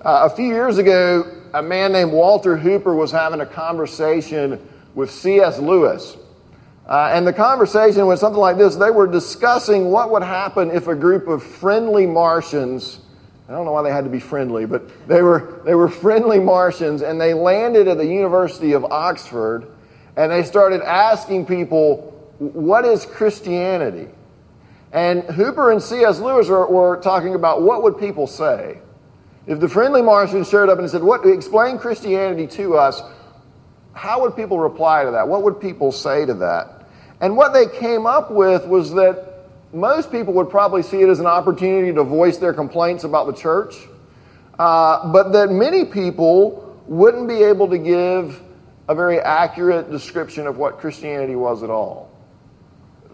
A few years ago, a man named Walter Hooper was having a conversation with C.S. Lewis. And the conversation was something like this. They were discussing what would happen if a group of friendly Martians, I don't know why they had to be friendly, but they were friendly Martians, and they landed at the University of Oxford, and they started asking people, what is Christianity? And Hooper and C.S. Lewis were talking about what would people say. If the friendly Martians showed up and said, explain Christianity to us, how would people reply to that? What would people say to that? And what they came up with was that most people would probably see it as an opportunity to voice their complaints about the church, but that many people wouldn't be able to give a very accurate description of what Christianity was at all.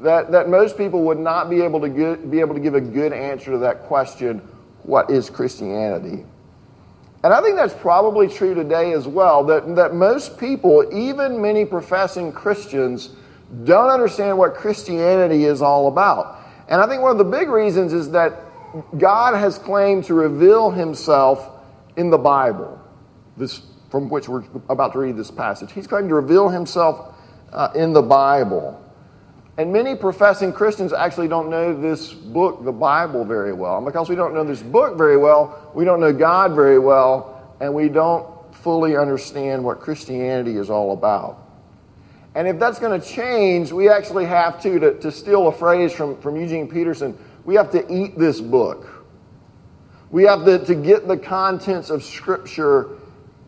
That most people would not be able to give a good answer to that question, what is Christianity? And I think that's probably true today as well, that most people, even many professing Christians, don't understand what Christianity is all about. And I think one of the big reasons is that God has claimed to reveal himself in the Bible, this from which we're about to read this passage. He's claimed to reveal himself in the Bible. And many professing Christians actually don't know this book, the Bible, very well. And because we don't know this book very well, we don't know God very well, and we don't fully understand what Christianity is all about. And if that's going to change, we actually have to steal a phrase from Eugene Peterson, we have to eat this book. We have to get the contents of Scripture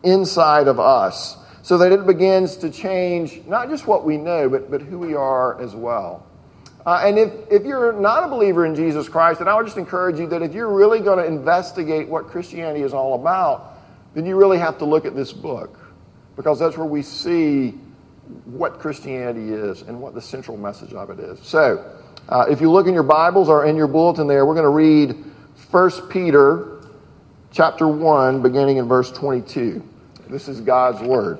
inside of us, so that it begins to change not just what we know, but who we are as well. And if you're not a believer in Jesus Christ, then I would just encourage you that if you're really going to investigate what Christianity is all about, then you really have to look at this book, because that's where we see what Christianity is and what the central message of it is. So if you look in your Bibles or in your bulletin there, we're going to read 1 Peter chapter 1, beginning in verse 22. This is God's Word.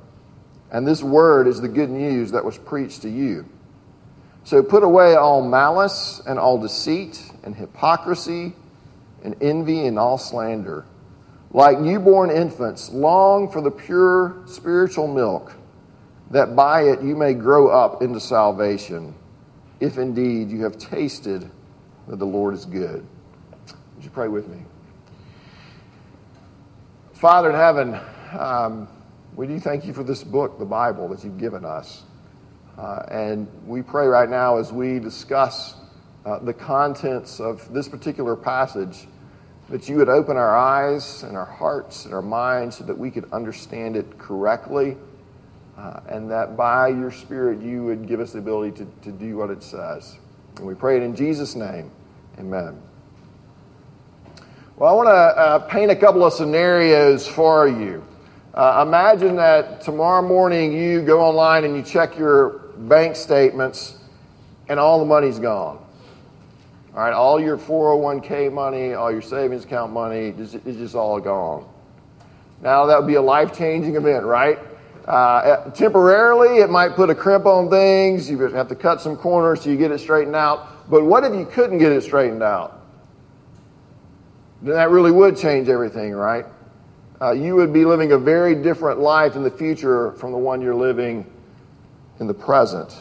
And this word is the good news that was preached to you. So put away all malice and all deceit and hypocrisy and envy and all slander. Like newborn infants, long for the pure spiritual milk, that by it you may grow up into salvation, if indeed you have tasted that the Lord is good. Would you pray with me? Father in heaven, we do thank you for this book, the Bible, that you've given us. And we pray right now as we discuss the contents of this particular passage, that you would open our eyes and our hearts and our minds so that we could understand it correctly, and that by your Spirit you would give us the ability to do what it says. And we pray it in Jesus' name. Amen. Well, I want to paint a couple of scenarios for you. Imagine that tomorrow morning you go online and you check your bank statements and all the money's gone. All right, all your 401k money, all your savings account money, it's just all gone. Now that would be a life-changing event, right? Temporarily, it might put a crimp on things. You would have to cut some corners so you get it straightened out. But what if you couldn't get it straightened out? Then that really would change everything, right? You would be living a very different life in the future from the one you're living in the present.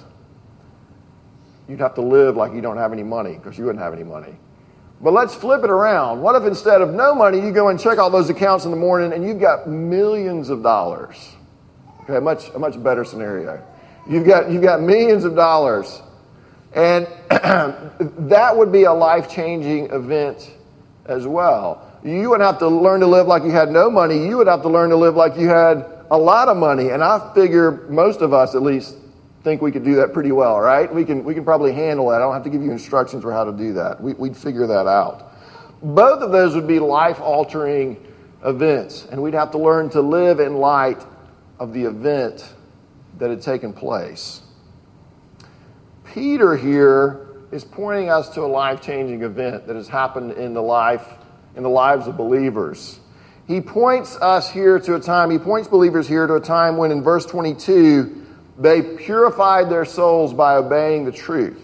You'd have to live like you don't have any money because you wouldn't have any money. But let's flip it around. What if instead of no money, you go and check all those accounts in the morning and you've got millions of dollars? Okay, a much better scenario. You've got millions of dollars. And that would be a life-changing event as well. You would have to learn to live like you had no money. You would have to learn to live like you had a lot of money. And I figure most of us, at least, think we could do that pretty well, right? We can probably handle that. I don't have to give you instructions for how to do that. We'd figure that out. Both of those would be life-altering events, and we'd have to learn to live in light of the event that had taken place. Peter here is pointing us to a life-changing event that has happened in the lives of believers. He points believers here to a time when, in verse 22, they purified their souls by obeying the truth.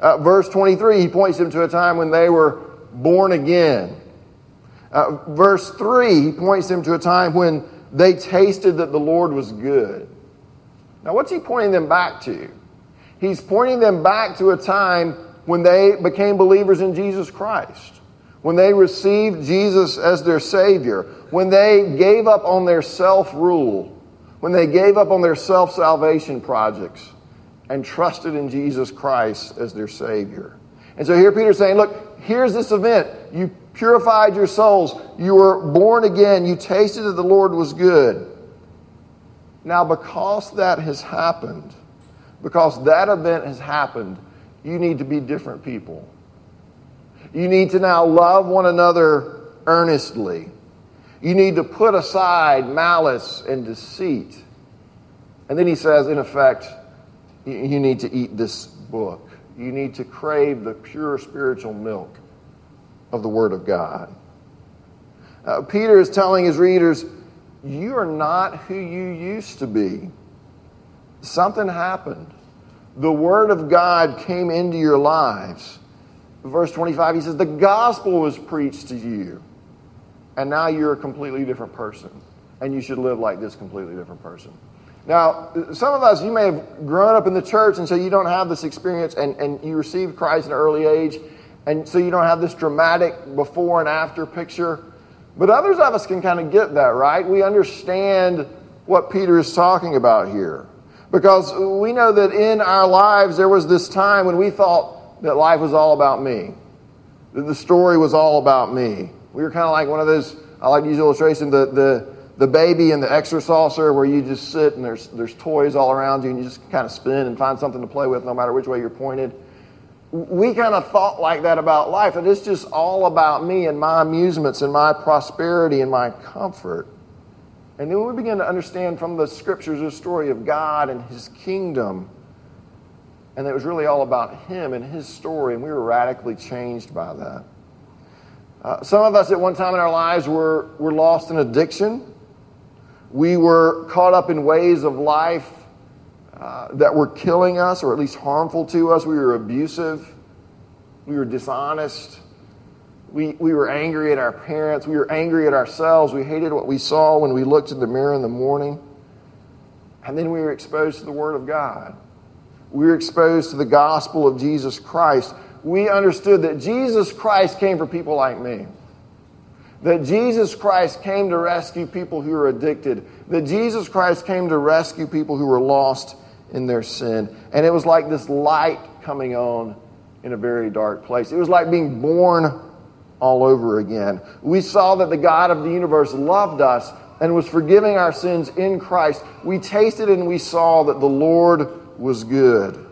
Verse 23, he points them to a time when they were born again. Verse 3, he points them to a time when they tasted that the Lord was good. Now, what's he pointing them back to? He's pointing them back to a time when they became believers in Jesus Christ, when they received Jesus as their Savior, when they gave up on their self-rule, when they gave up on their self-salvation projects and trusted in Jesus Christ as their Savior. And so here Peter's saying, look, here's this event. You purified your souls. You were born again. You tasted that the Lord was good. Now, because that has happened, because that event has happened, you need to be different people. You need to now love one another earnestly. You need to put aside malice and deceit. And then he says, in effect, you need to eat this book. You need to crave the pure spiritual milk of the Word of God. Peter is telling his readers, you are not who you used to be. Something happened. The Word of God came into your lives. Verse 25, he says, the gospel was preached to you, and now you're a completely different person, and you should live like this completely different person. Now, some of us, you may have grown up in the church, and so you don't have this experience, and you received Christ at an early age, and so you don't have this dramatic before and after picture. But others of us can kind of get that, right? We understand what Peter is talking about here. Because we know that in our lives there was this time when we thought that life was all about me, that the story was all about me. We were kind of like one of those, I like to use the illustration, the baby and the extra saucer, where you just sit and there's toys all around you and you just kind of spin and find something to play with no matter which way you're pointed. We kind of thought like that about life, that it's just all about me and my amusements and my prosperity and my comfort. And then when we begin to understand from the Scriptures the story of God and His kingdom, and it was really all about Him and His story, and we were radically changed by that. Some of us at one time in our lives were lost in addiction. We were caught up in ways of life that were killing us, or at least harmful to us. We were abusive. We were dishonest. We were angry at our parents. We were angry at ourselves. We hated what we saw when we looked in the mirror in the morning. And then we were exposed to the Word of God. We were exposed to the gospel of Jesus Christ. We understood that Jesus Christ came for people like me, that Jesus Christ came to rescue people who were addicted, that Jesus Christ came to rescue people who were lost in their sin. And it was like this light coming on in a very dark place. It was like being born all over again. We saw that the God of the universe loved us and was forgiving our sins in Christ. We tasted and we saw that the Lord was good.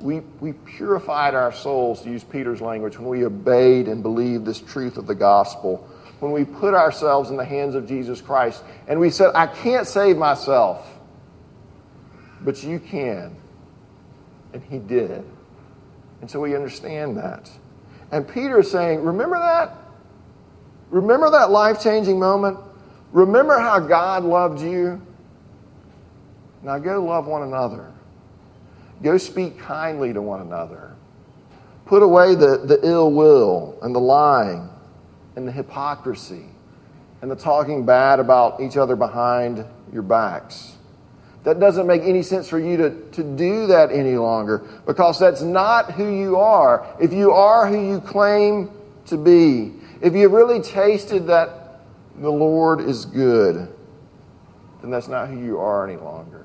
We purified our souls, to use Peter's language, when we obeyed and believed this truth of the gospel, when we put ourselves in the hands of Jesus Christ, and we said, I can't save myself, but you can. And He did. And so we understand that. And Peter is saying, remember that? Remember that life-changing moment? Remember how God loved you? Now go love one another. Go speak kindly to one another. Put away the ill will and the lying and the hypocrisy and the talking bad about each other behind your backs. That doesn't make any sense for you to do that any longer, because that's not who you are. If you are who you claim to be, if you really tasted that the Lord is good, then that's not who you are any longer.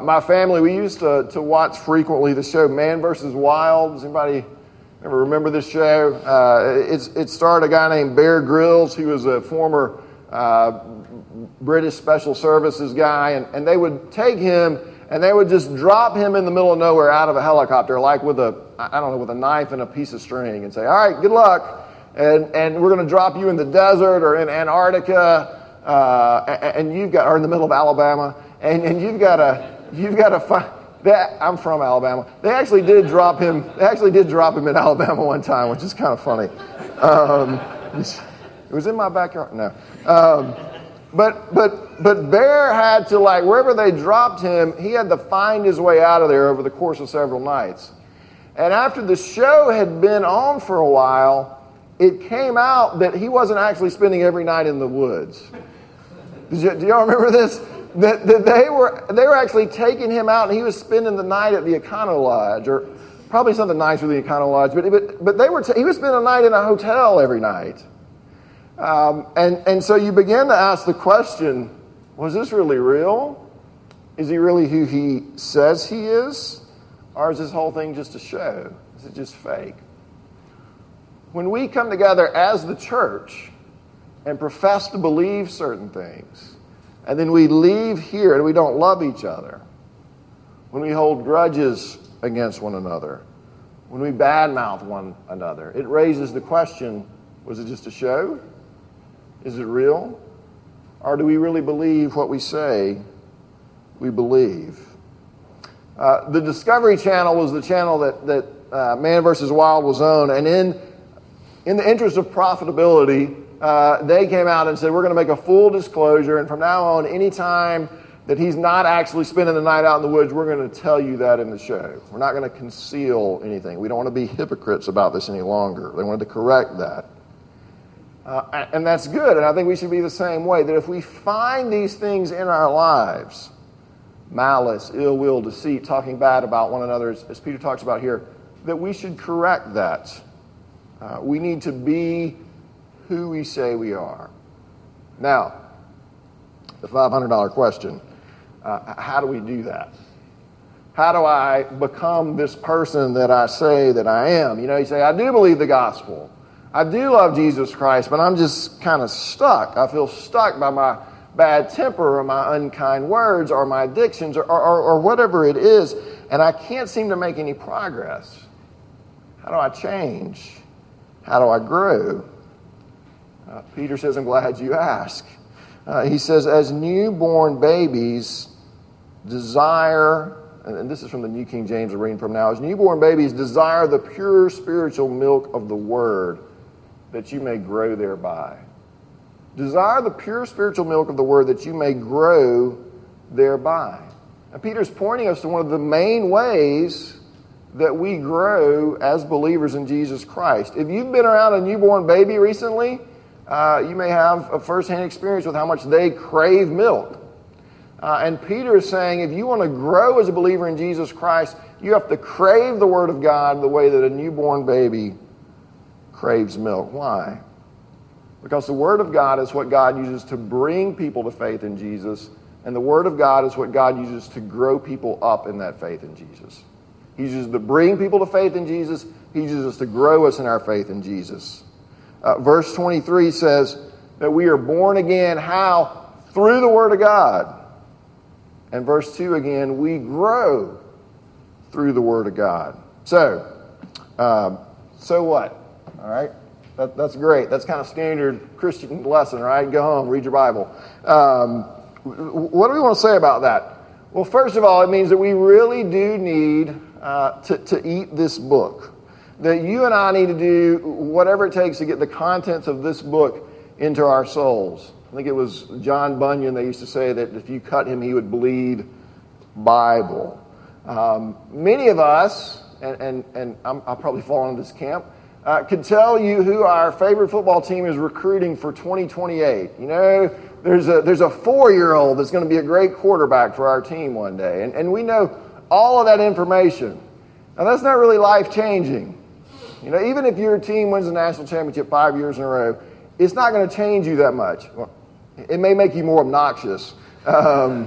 My family, we used to watch frequently the show Man vs. Wild. Does anybody ever remember this show? It starred a guy named Bear Grylls, who was a former British Special Services guy, and they would take him and they would just drop him in the middle of nowhere out of a helicopter, like with a I don't know, with a knife and a piece of string and say, all right, good luck, and we're going to drop you in the desert or in Antarctica, and you've got, or in the middle of Alabama, and you've got to find that. I'm from Alabama. They actually did drop him. They actually did drop him in Alabama one time, which is kind of funny. It was in my backyard. No. But Bear had to, like, wherever they dropped him, he had to find his way out of there over the course of several nights. And after the show had been on for a while, it came out that he wasn't actually spending every night in the woods. Do y'all remember this? That they were actually taking him out, and he was spending the night at the Econo Lodge, or probably something nice with the Econo Lodge. But he was spending a night in a hotel every night. And so you begin to ask the question, was this really real? Is he really who he says he is? Or is this whole thing just a show? Is it just fake? When we come together as the church and profess to believe certain things, and then we leave here and we don't love each other, when we hold grudges against one another, when we badmouth one another, it raises the question, was it just a show? Is it real? Or do we really believe what we say we believe? The Discovery Channel was the channel that Man vs. Wild was on, and in the interest of profitability, they came out and said, we're going to make a full disclosure, and from now on, any time that he's not actually spending the night out in the woods, we're going to tell you that in the show. We're not going to conceal anything. We don't want to be hypocrites about this any longer. They wanted to correct that. And that's good, and I think we should be the same way, that if we find these things in our lives, malice, ill will, deceit, talking bad about one another, as Peter talks about here, that we should correct that. We need to be who we say we are. Now, the $500 question, how do we do that? How do I become this person that I say that I am? You know, you say, I do believe the gospel. I do love Jesus Christ, but I'm just kind of stuck. I feel stuck by my bad temper or my unkind words or my addictions or whatever it is, and I can't seem to make any progress. How do I change? How do I grow? Peter says, I'm glad you asked. He says, as newborn babies desire, and this is from the New King James we're reading from now, as newborn babies desire the pure spiritual milk of the Word, that you may grow thereby. Desire the pure spiritual milk of the Word, that you may grow thereby. And Peter's pointing us to one of the main ways that we grow as believers in Jesus Christ. If you've been around a newborn baby recently, you may have a firsthand experience with how much they crave milk. And Peter is saying, if you want to grow as a believer in Jesus Christ, you have to crave the Word of God the way that a newborn baby craves milk. Why? Because the Word of God is what God uses to bring people to faith in Jesus, and the Word of God is what God uses to grow people up in that faith in Jesus. He uses to bring people to faith in Jesus. He uses us to grow us in our faith in Jesus. Verse 23 says that we are born again, how? Through the Word of God. And verse 2 again, we grow through the Word of God. So what? All right? That's great. That's kind of standard Christian lesson, right? Go home, read your Bible. What do we want to say about that? Well, first of all, it means that we really do need to eat this book. That you and I need to do whatever it takes to get the contents of this book into our souls. I think it was John Bunyan, they used to say that if you cut him, he would bleed Bible. Many of us, and I'll probably fall into this camp, could tell you who our favorite football team is recruiting for 2028. You know, there's a 4-year-old that's going to be a great quarterback for our team one day. And we know all of that information. Now, that's not really life-changing. You know, even if your team wins the national championship 5 years in a row, it's not going to change you that much. Well, it may make you more obnoxious. But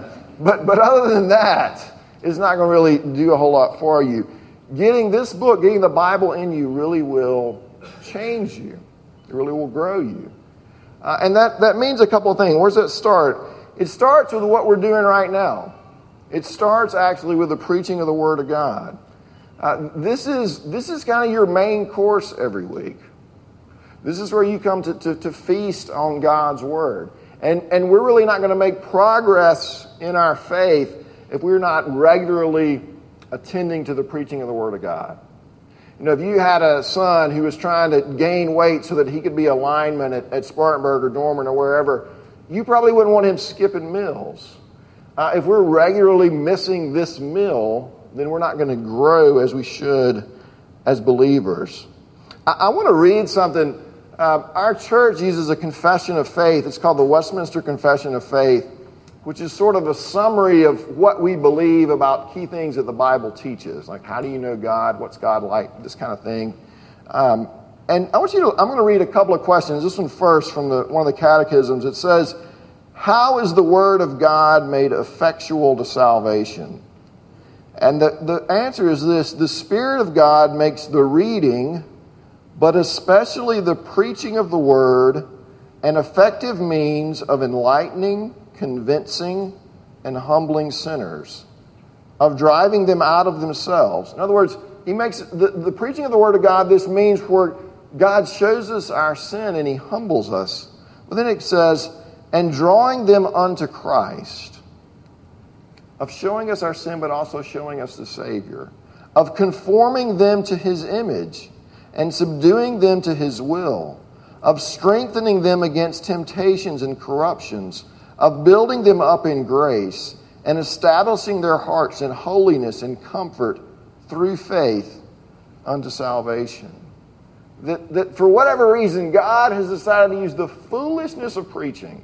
other than that, it's not going to really do a whole lot for you. Getting this book, getting the Bible in you really will change you. It really will grow you. And that means a couple of things. Where does that start? It starts with what we're doing right now. It starts actually with the preaching of the Word of God. This is kind of your main course every week. This is where you come to feast on God's Word. And we're really not going to make progress in our faith if we're not regularly attending to the preaching of the Word of God. You know, if you had a son who was trying to gain weight so that he could be a lineman at Spartanburg or Dorman or wherever, you probably wouldn't want him skipping meals. If we're regularly missing this meal, then we're not going to grow as we should as believers. I want to read something. Our church uses a confession of faith. It's called the Westminster Confession of Faith, which is sort of a summary of what we believe about key things that the Bible teaches, like how do you know God, what's God like, this kind of thing. And I'm going to read a couple of questions. This one first from one of the catechisms. It says, how is the Word of God made effectual to salvation? And the answer is this: the Spirit of God makes the reading, but especially the preaching of the Word, an effective means of enlightening, convincing, and humbling sinners, of driving them out of themselves. In other words, he makes the preaching of the Word of God, this means where God shows us our sin and he humbles us. But then it says, and drawing them unto Christ, of showing us our sin but also showing us the Savior, of conforming them to his image and subduing them to his will, of strengthening them against temptations and corruptions, of building them up in grace and establishing their hearts in holiness and comfort through faith unto salvation. That for whatever reason, God has decided to use the foolishness of preaching,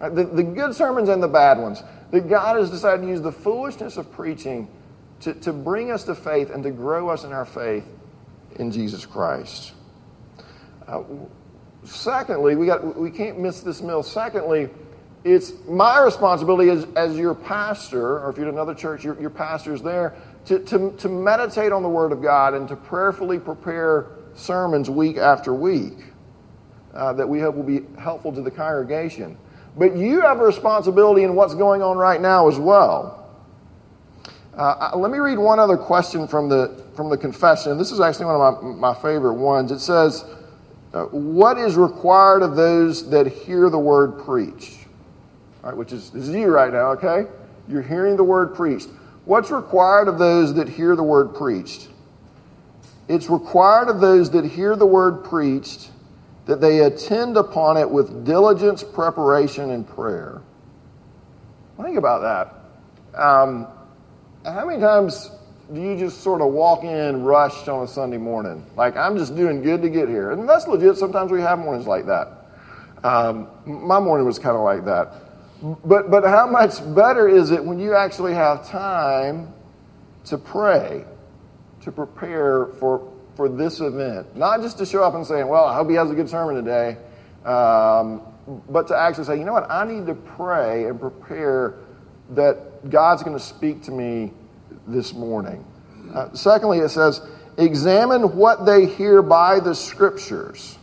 right? The good sermons and the bad ones, that God has decided to use the foolishness of preaching to bring us to faith and to grow us in our faith in Jesus Christ. Secondly, we can't miss this meal. Secondly, it's my responsibility as your pastor, or if you're at another church, your pastor's there, to meditate on the Word of God and to prayerfully prepare sermons week after week that we hope will be helpful to the congregation. But you have a responsibility in what's going on right now as well. Let me read one other question from the confession. This is actually one of my favorite ones. It says, what is required of those that hear the Word preached? All right, which is you right now, okay? You're hearing the Word preached. What's required of those that hear the Word preached? It's required of those that hear the Word preached that they attend upon it with diligence, preparation, and prayer. Think about that. How many times do you just sort of walk in rushed on a Sunday morning? Like, I'm just doing good to get here. And that's legit. Sometimes we have mornings like that. My morning was kind of like that. But how much better is it when you actually have time to pray, to prepare for this event? Not just to show up and say, well, I hope he has a good sermon today, but to actually say, you know what, I need to pray and prepare that God's going to speak to me this morning. Secondly, it says, examine what they hear by the Scriptures.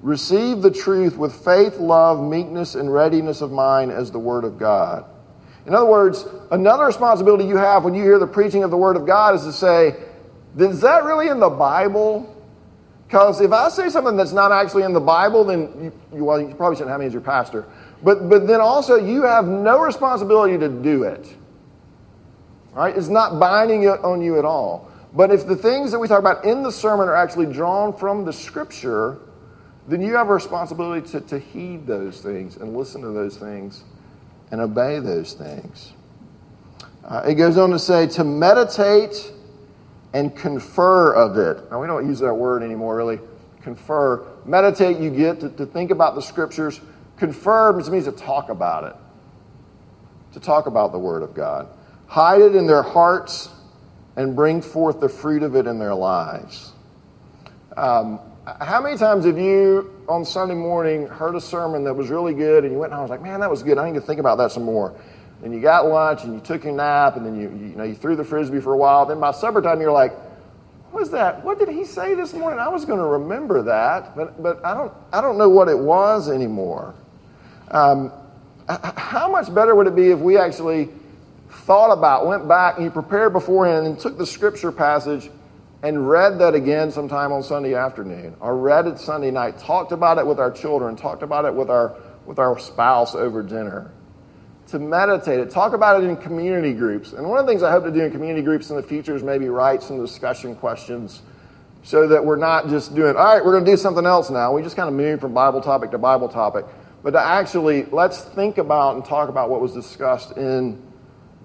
Receive the truth with faith, love, meekness, and readiness of mind as the Word of God. In other words, another responsibility you have when you hear the preaching of the Word of God is to say, is that really in the Bible? Because if I say something that's not actually in the Bible, then you probably shouldn't have me as your pastor. But then also, you have no responsibility to do it. Right? It's not binding on you at all. But if the things that we talk about in the sermon are actually drawn from the Scripture, then you have a responsibility to heed those things and listen to those things and obey those things. It goes on to say, to meditate and confer of it. Now, we don't use that word anymore, really. Confer. Meditate, you get to think about the Scriptures. Confer means to talk about it, to talk about the Word of God. Hide it in their hearts and bring forth the fruit of it in their lives. How many times have you on Sunday morning heard a sermon that was really good and you went and I was like, man, that was good. I need to think about that some more. And you got lunch and you took your nap and then you threw the Frisbee for a while. Then by supper time you're like, what was that? What did he say this morning? I was going to remember that, but I don't know what it was anymore. How much better would it be if we actually thought about, went back, and you prepared beforehand and took the scripture passage and read that again sometime on Sunday afternoon, or read it Sunday night, talked about it with our children, talked about it with our spouse over dinner, to meditate it, talk about it in community groups. And one of the things I hope to do in community groups in the future is maybe write some discussion questions so that we're not just doing, all right, we're going to do something else now. We just kind of move from Bible topic to Bible topic. But to actually, let's think about and talk about what was discussed in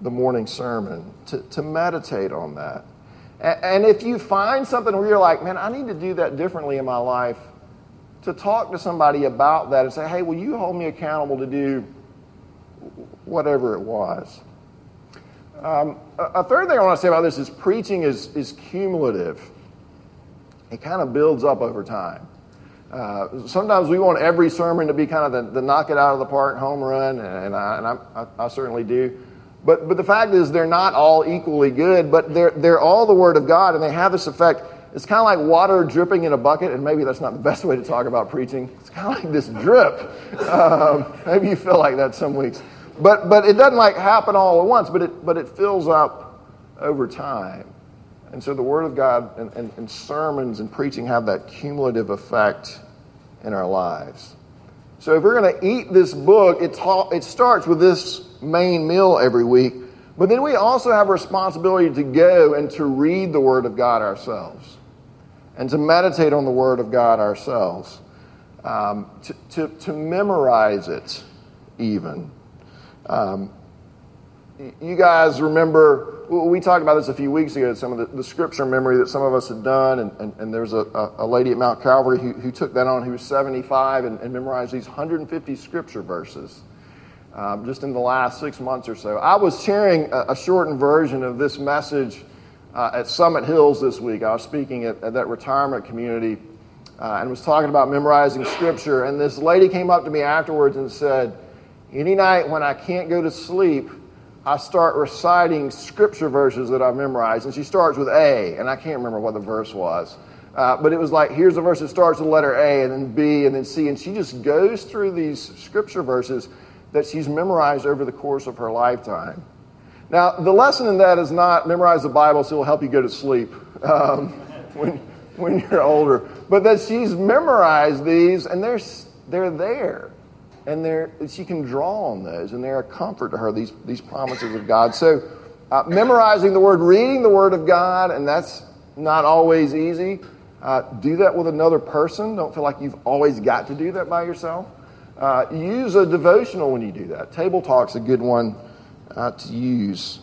the morning sermon, to meditate on that. And if you find something where you're like, man, I need to do that differently in my life, to talk to somebody about that and say, hey, will you hold me accountable to do whatever it was? A third thing I want to say about this is preaching is cumulative. It kind of builds up over time. Sometimes we want every sermon to be kind of the knock it out of the park home run, and I certainly do. But the fact is they're not all equally good, but they're all the Word of God, and they have this effect. It's kind of like water dripping in a bucket, and maybe that's not the best way to talk about preaching. It's kind of like this drip. Maybe you feel like that some weeks. But it doesn't like happen all at once, but it fills up over time. And so the Word of God and sermons and preaching have that cumulative effect in our lives. So if we're going to eat this book, it starts with this main meal every week, but then we also have a responsibility to go and to read the Word of God ourselves and to meditate on the Word of God ourselves, to memorize it even. You guys remember, we talked about this a few weeks ago, some of the scripture memory that some of us had done, and there was a lady at Mount Calvary who took that on, who was 75 and memorized these 150 scripture verses. Just in the last 6 months or so. I was sharing a shortened version of this message at Summit Hills this week. I was speaking at that retirement community and was talking about memorizing scripture. And this lady came up to me afterwards and said, any night when I can't go to sleep, I start reciting scripture verses that I've memorized. And she starts with A, and I can't remember what the verse was. But it was like, here's a verse that starts with the letter A, and then B, and then C. And she just goes through these scripture verses that she's memorized over the course of her lifetime. Now, the lesson in that is not memorize the Bible so it'll help you go to sleep when you're older, but that she's memorized these, and they're there, and she can draw on those, and they're a comfort to her, these promises of God. So memorizing the Word, reading the Word of God, and that's not always easy. Do that with another person. Don't feel like you've always got to do that by yourself. Use a devotional when you do that. Table Talk's a good one to use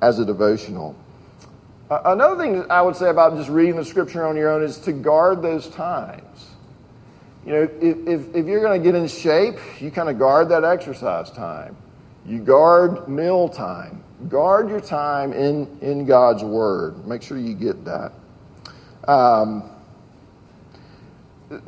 as a devotional. Another thing that I would say about just reading the scripture on your own is to guard those times. You know, if you're going to get in shape, you kind of guard that exercise time. You guard meal time. Guard your time in God's Word. Make sure you get that.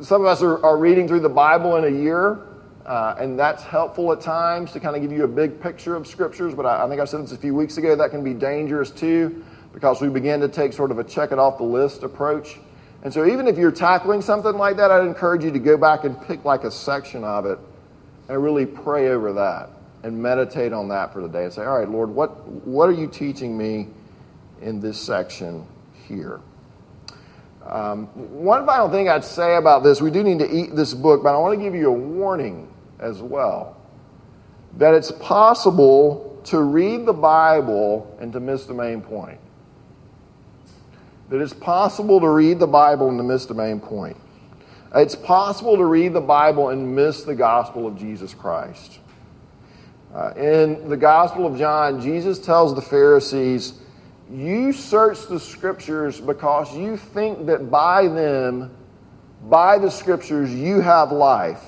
Some of us are reading through the Bible in a year, and that's helpful at times to kind of give you a big picture of scriptures, but I think I said this a few weeks ago, that can be dangerous too, because we begin to take sort of a check-it-off-the-list approach. And so even if you're tackling something like that, I'd encourage you to go back and pick like a section of it and really pray over that and meditate on that for the day and say, all right, Lord, what are you teaching me in this section here? One final thing I'd say about this, we do need to eat this book, but I want to give you a warning as well, that it's possible to read the Bible and to miss the main point. That it's possible to read the Bible and to miss the main point. It's possible to read the Bible and miss the gospel of Jesus Christ. In the Gospel of John, Jesus tells the Pharisees, you search the scriptures because you think that by them, by the scriptures, you have life.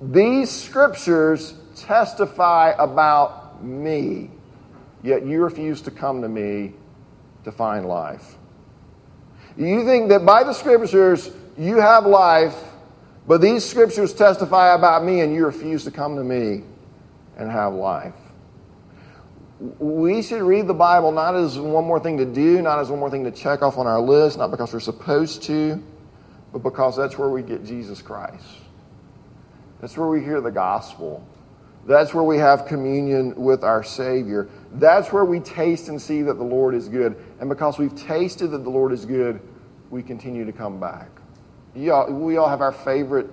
These scriptures testify about me, yet you refuse to come to me to find life. You think that by the scriptures you have life, but these scriptures testify about me and you refuse to come to me and have life. We should read the Bible not as one more thing to do, not as one more thing to check off on our list, not because we're supposed to, but because that's where we get Jesus Christ. That's where we hear the gospel. That's where we have communion with our Savior. That's where we taste and see that the Lord is good. And because we've tasted that the Lord is good, we continue to come back. We all have our favorite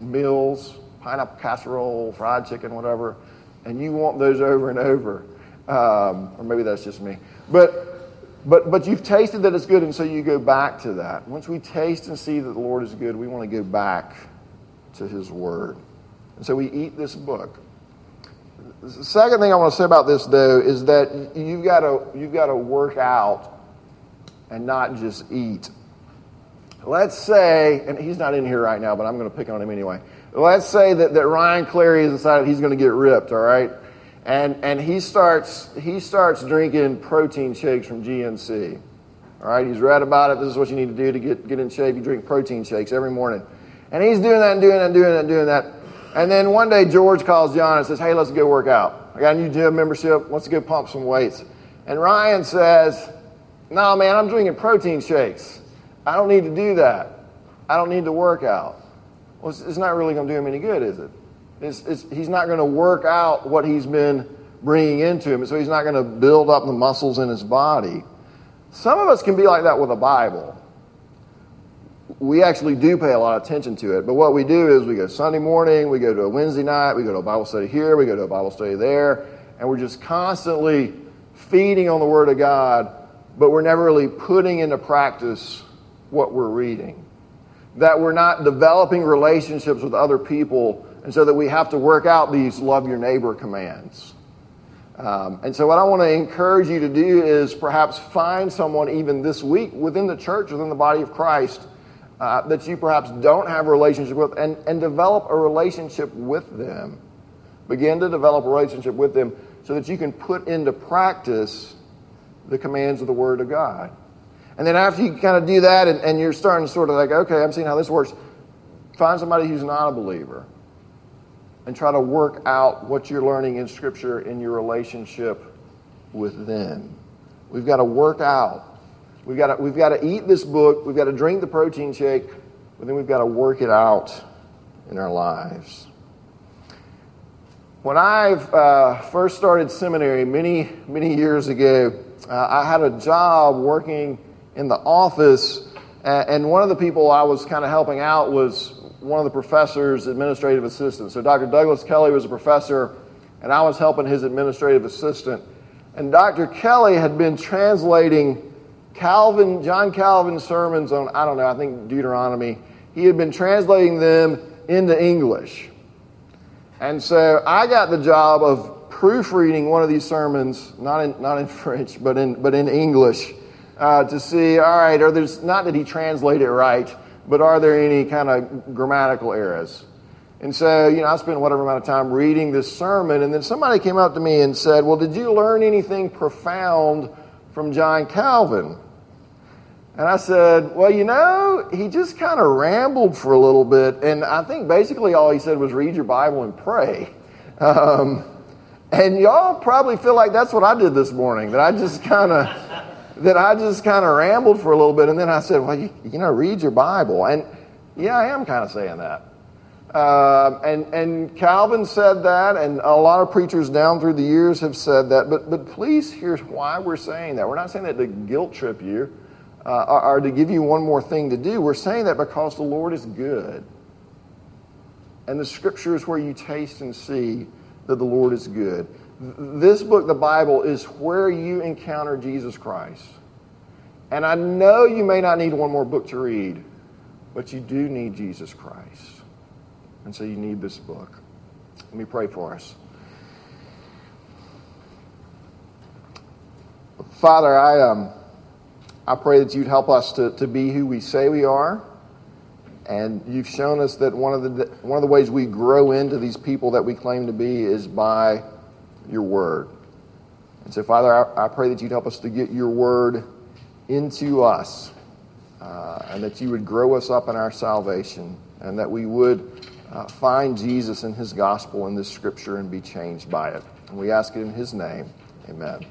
meals, pineapple casserole, fried chicken, whatever, and you want those over and over. Or maybe that's just me. But you've tasted that it's good, and so you go back to that. Once we taste and see that the Lord is good, we want to go back to His Word. And so we eat this book. The second thing I want to say about this, though, is that you've got to work out and not just eat. Let's say, and he's not in here right now, but I'm going to pick on him anyway. Let's say that Ryan Clary has decided he's going to get ripped, all right? And he starts drinking protein shakes from GNC. All right, he's read about it. This is what you need to do to get in shape. You drink protein shakes every morning. And he's doing that and doing that and doing that and doing that. And then one day George calls John and says, hey, let's go work out. I got a new gym membership. Let's go pump some weights. And Ryan says, no, man, I'm drinking protein shakes. I don't need to do that. I don't need to work out. Well, it's not really going to do him any good, is it? He's not going to work out what he's been bringing into him, and so he's not going to build up the muscles in his body. Some of us can be like that with a Bible. We actually do pay a lot of attention to it, but what we do is we go Sunday morning, we go to a Wednesday night, we go to a Bible study here, we go to a Bible study there, and we're just constantly feeding on the Word of God, but we're never really putting into practice what we're reading. That we're not developing relationships with other people, and so that we have to work out these love your neighbor commands. And so what I want to encourage you to do is perhaps find someone even this week within the church, within the body of Christ, that you perhaps don't have a relationship with, and develop a relationship with them. Begin to develop a relationship with them so that you can put into practice the commands of the Word of God. And then after you kind of do that and you're starting to sort of like, okay, I'm seeing how this works, find somebody who's not a believer. And try to work out what you're learning in Scripture in your relationship with them. We've got to work out. We've got to eat this book. We've got to drink the protein shake. But then we've got to work it out in our lives. When I first started seminary many, many years ago, I had a job working in the office. And one of the people I was kind of helping out was one of the professor's administrative assistants. So Dr. Douglas Kelly was a professor, and I was helping his administrative assistant. And Dr. Kelly had been translating John Calvin's sermons on, I don't know, I think Deuteronomy. He had been translating them into English. And so I got the job of proofreading one of these sermons, not in French, but in English, to see, all right, or there's not that he translated it right, but are there any kind of grammatical errors? And so, I spent whatever amount of time reading this sermon, and then somebody came up to me and said, well, did you learn anything profound from John Calvin? And I said, well, he just kind of rambled for a little bit, and I think basically all he said was read your Bible and pray. And y'all probably feel like that's what I did this morning, that I just kind of rambled for a little bit, and then I said, well, read your Bible. And yeah, I am kind of saying that. And Calvin said that, and a lot of preachers down through the years have said that, but please here's why we're saying that. We're not saying that to guilt trip you or to give you one more thing to do. We're saying that because the Lord is good. And the Scripture is where you taste and see that the Lord is good. This book, the Bible, is where you encounter Jesus Christ. And I know you may not need one more book to read, but you do need Jesus Christ. And so you need this book. Let me pray for us. Father, I pray that you'd help us to be who we say we are. And you've shown us that one of the ways we grow into these people that we claim to be is by your Word. And so, Father, I pray that you'd help us to get your Word into us, and that you would grow us up in our salvation, and that we would find Jesus in his gospel in this Scripture and be changed by it. And we ask it in his name. Amen.